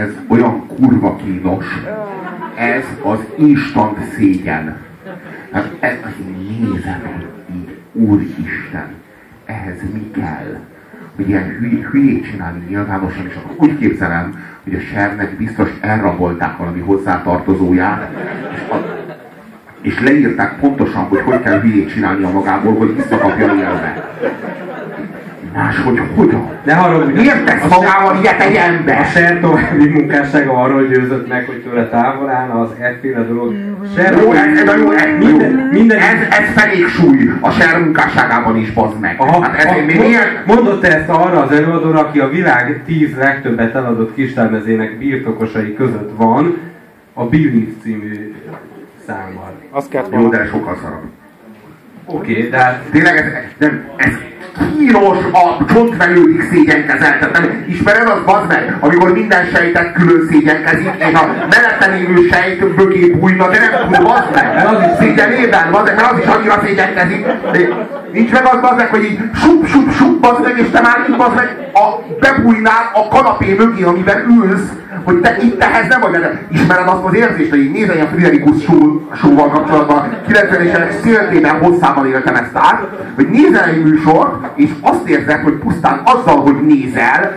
ez olyan kurva kínos, ez az instant szégyen. Hát ezt nézem, hogy így, úristen, ehhez mi kell? Hogy ilyen hülyét csinálni nyilvánosan, és akkor úgy képzelem, hogy a Sernek biztos elrabolták valami hozzátartozóját, és leírták pontosan, hogy hogy kell hülyét csinálnia magából, hogy visszakapja a jelmet. Máshogy hogyan? Ne haragudj! Miért tesz magával ilyet egy ember? A Ser további munkássága arról győzött meg, hogy tőle távol állna az efféle dolog. Jó, ez felég súly a Ser munkásságában is, bazd meg. Mondott ezt arra az előadóra, aki a világ 10 legtöbbet eladott kislemezének birtokosai között van, a Billings című számmal. Azt kellett volna. Jó, de sokkal szarabb. Oké, de hát... Tényleg ez kínos, a csontvelődik szégyenkezelt. Nem, ismered az, bazd meg, amikor minden sejtet külön szégyenkezik, és a melletten élő sejt mögé bújna, de nem tud, bazd meg, mert az is szégyenében, bazd meg, mert az is annyira szégyenkezik. Nincs meg az, bazd meg, hogy így sup, bazd meg, és te már így, bazd meg, bebújnál a kanapé mögé, amiben ülsz, hogy te itt ehhez nem vagy, mert ismered azt az érzést, hogy így nézzen a Friderikus show-val kapcsolatban, 90-es évek széltében hosszában éltem ezt át, hogy nézel egy műsort, és azt érzed, hogy pusztán azzal, hogy nézel,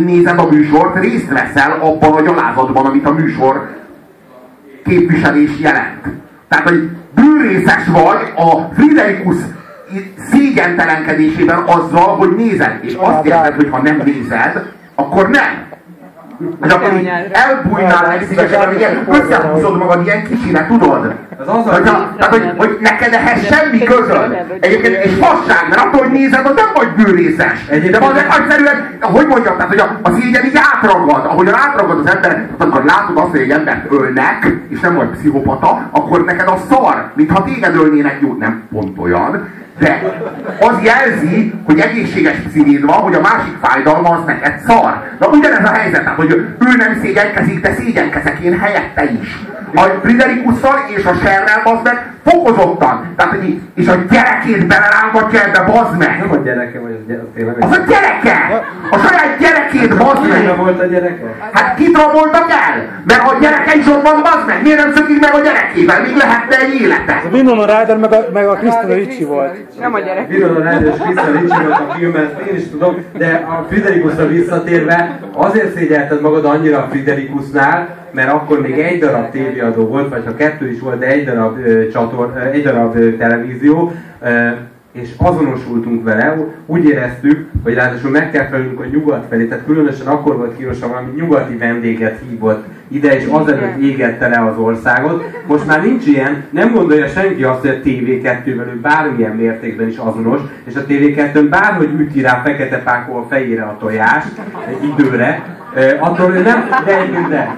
nézed a műsort, részt veszel abban a gyalázatban, amit a műsor képviselés jelent. Tehát, hogy bőrészes vagy a Friderikus szégyentelenkedésében azzal, hogy nézed, és azt érzed, hogy ha nem nézed, akkor nem. De akkor így elbújnál egy szívesen, hogy összehúzod magad ilyen kicsinek, tudod? Tehát, hogy neked ehhez semmi közöd. Egyébként egy fasság, mert attól, hogy nézed, az nem vagy bőrészes. De van egyszerűen, hogy mondjam, tehát, hogy a szégyen így átragad. Ahogyan átragad az ember, amikor látod azt, hogy egy embert ölnek, és nem vagy pszichopata, akkor neked az szar, mintha téged ölnének, jó, nem pont olyan. De az jelzi, hogy egészséges pszichéd van, hogy a másik fájdalma az neked szar. Na ugyanez a helyzet, tehát, hogy ő nem szégyenkezik, de szégyenkezek én helyette is. A Friderikusszal és a Serrel, bazd meg, fokozottan. Tehát, hogy és a gyerekét belerángatja ebbe, bazd meg. Nem a gyereke vagy, az a gyereke! A saját gyerekét, bazd meg! Volt a gyereke? Hát kitraboltak el, mert a gyereke is ott van, bazd meg. Miért nem szökik meg a gyerekével? Még lehetne egy élete. A Winona Ryder meg a Krisztina Ricci volt. Nem a gyerek. Winona Ryder és Krisztina Ricci volt a filmben, én is tudom, de a Friderikuszra visszatérve azért szégyelted magad annyira a Friderikusznál, mert akkor még egy darab tévéadó volt, vagy ha kettő is volt, de egy darab televízió, és azonosultunk vele, úgy éreztük, hogy ráadásul megkerülünk a nyugat felé, tehát különösen akkor volt kínosan, valami nyugati vendéget hívott ide, és azelőtt égette le az országot. Most már nincs ilyen, nem gondolja senki azt, hogy a TV2-vel ő bármilyen mértékben is azonos, és a TV2-n bárhogy üti rá Fekete Pákó a fejére a tojást egy időre, attól nem, de egyébként de.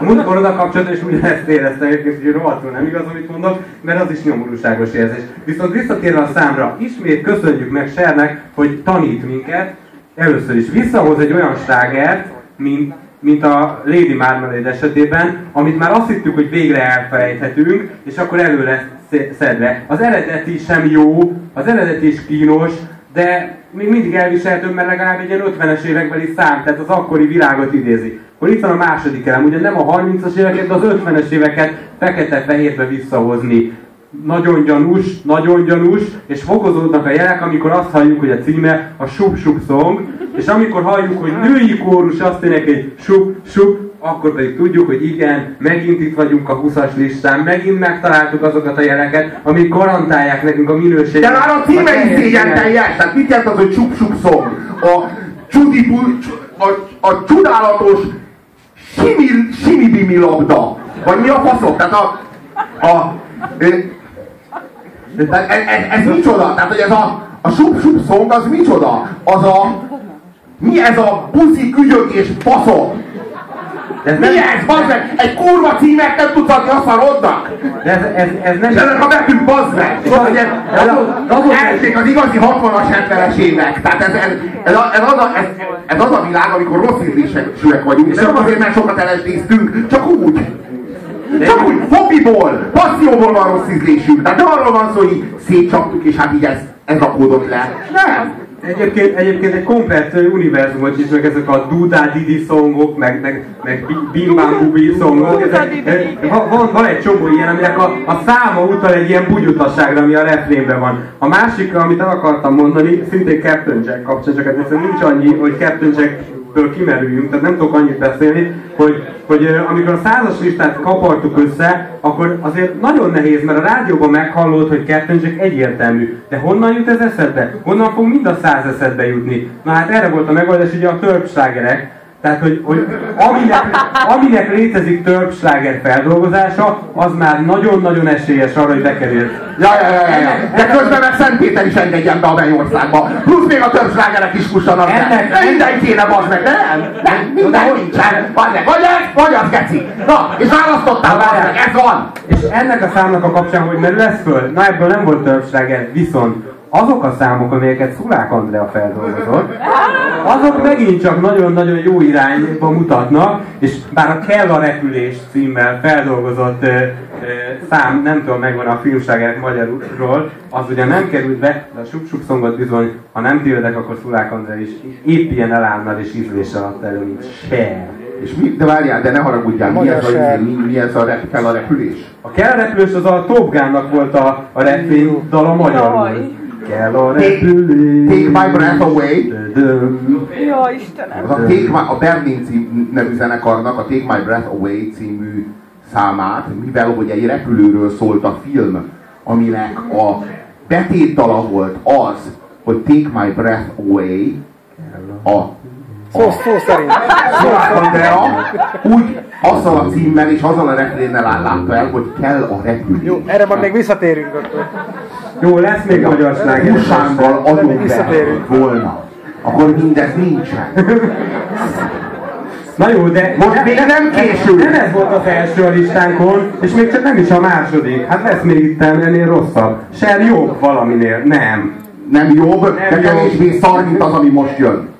Múltkor oda kapcsolatban is ugyanezt éreztem, hogy rohadtul nem igaz, amit mondok, mert az is nyomorúságos érzés. Viszont visszatérve a számra, ismét köszönjük meg Sernek, hogy tanít minket. Először is visszahoz egy olyan slágert, mint a Lady Marmalade esetében, amit már azt hittük, hogy végre elfelejthetünk, és akkor elő lesz szedve. Az eredeti sem jó, az eredeti is kínos, de még mindig elviselhető, mert legalább egy ilyen 50-es évekbeli szám, tehát az akkori világot idézi. Akkor itt van a második elem, ugye nem a 30-as éveket, de az 50-es éveket fekete-fehérbe visszahozni. Nagyon gyanús, és fokozódnak a jelek, amikor azt halljuk, hogy a címe a sup-sup song, és amikor halljuk, hogy női kórus azt ének egy sup-sup, akkor pedig tudjuk, hogy igen, megint itt vagyunk a 20-as listán, megint megtaláltuk azokat a jeleket, amik garantálják nekünk a minőséget. De már a címe is szégyen teljes, tehát mit jelent az, hogy sup-sup szong? A csodálatos simibimi labda, vagy mi a faszok? Tehát ez micsoda? Tehát, hogy ez a sup-sup szong az micsoda? Mi ez a buszi, kügyök és faszok? De mi ez, bazd meg? Egy kurva címet nem tudsz adni a szarodnak! De ez nem... De ha nekünk, bazd meg! Elték az igazi 60-as-70-es évek. Tehát ez az a világ, amikor rossz ízlésűek vagyunk. És nem azért, mert sokat LSD-ztünk, csak úgy. Csak úgy, hobbiból, passzióból van rossz ízlésünk. Tehát nem arról van szó, hogy szétcsaptuk, és hát így ez rakódott le. Nem! Egyébként egy komplet univerzumot is, meg ezek a dudá-didi szongok, meg bim-bám-bubi szongok. Van egy csomó ilyen, aminek a száma utal egy ilyen bugyutasságra, ami a refrénben van. A másik, amit el akartam mondani, szintén Captain Jack kapcsolatban, csak egyszerűen nincs annyi, hogy Captain Jack-ből kimerüljünk, tehát nem tudok annyit beszélni, hogy amikor a 100-as listát kapartuk össze, akkor azért nagyon nehéz, mert a rádióban meghallod, hogy Captain Jack egyértelmű. De honnan jut ez eszedbe? Honnan fog mind a 100 eszedbe jutni? Na hát erre volt a megoldás ugye a Törbschlägerek. Tehát, hogy aminek létezik Törbschläger feldolgozása, az már nagyon-nagyon esélyes arra, hogy bekerül. Ja. De közben meg Szentpéter is engedjen be a Mennyországba. Plusz még a Törbschlägerek is fussanak be. Mindegy kéne, bazd meg, de nem. Mindenhol nincsen. Vagy az keci. Na, és választottál, bazd meg, ez van. És ennek a számnak a kapcsán, hogy merül ez föl? Na, ebből nem volt Törbschläger, viszont azok a számok, amelyeket Szulák Andréa feldolgozott, azok megint csak nagyon-nagyon jó irányba mutatnak, és bár a Kell a repülés címmel feldolgozott szám, nem tudom, megvan a filmslágerek magyarul, az ugye nem került be, de a Sup-Sup szongot bizony, ha nem tévedek, akkor Szulák Andréa is épp ilyen elánnal és ízléssel adta elő, mint se. És mi? De várjál, de ne haragudjál, mi ez a Kell a repülés? A Kell a repülés az a Top Gun-nak volt a refrén dal a magyarul. Take My Breath Away. Jó Istenem! A Berlin nevű zenekarnak a Take My Breath Away című számát, mivel hogy egy repülőről szólt a film, aminek a betétdala volt az, hogy Take My Breath Away, szó szerint. Szulák Andréa úgy azzal a címmel és azzal a refrénnel látta el, hogy kell a repülés. Jó, erre majd még visszatérünk akkor. Jó, lesz még magyar sláger. Húsámmal adunk volna. Akkor mindez nincsen. Na jó, de most még nem késő. Nem ez volt az első a listánkon, és még csak nem is a második. Hát lesz még itt ennél rosszabb. Se jobb valaminél. Nem. Nem jobb, de kevésbé szar, mint az, ami most jön.